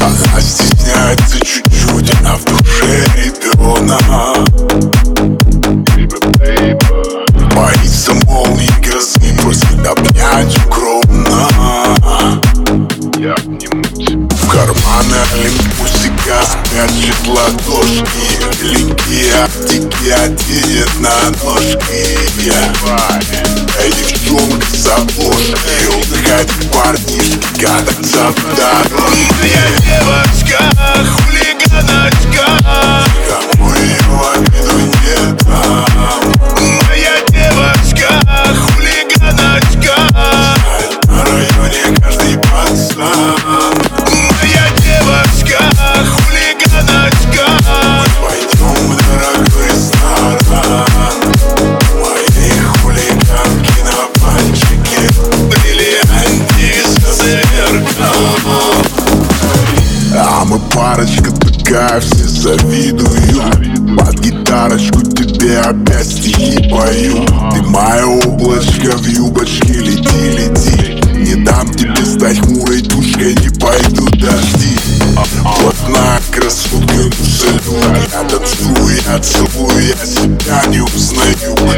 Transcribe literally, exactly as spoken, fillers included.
Она стесняется чуть-чуть, она в душе ребенок. Боится молнии грозы, просит обнять укромно. В карманы олимпусика спрячет ладошки, легкие аптеки оденет на ножки. Эй, девчонка, заложки, уходи, парнишки, гадок за вдаром. Я девочка, хулиганочка, кому его обиду не дам. Моя девочка, хулиганочка, знает на районе каждый пацан. Моя девочка, хулиганочка, мы пойдем в дорогой ресторан. Мои хулиганки на пальчике были антисверкал. А мы парочка такая, все завидуют. Под гитарочку тебе опять стихи пою. Ты мое облачко в юбочке, лети, лети. Не дам тебе стать хмурой тучкой, не пойду дожди. Плотная красотка, целую, я танцую, я целую, я себя не узнаю.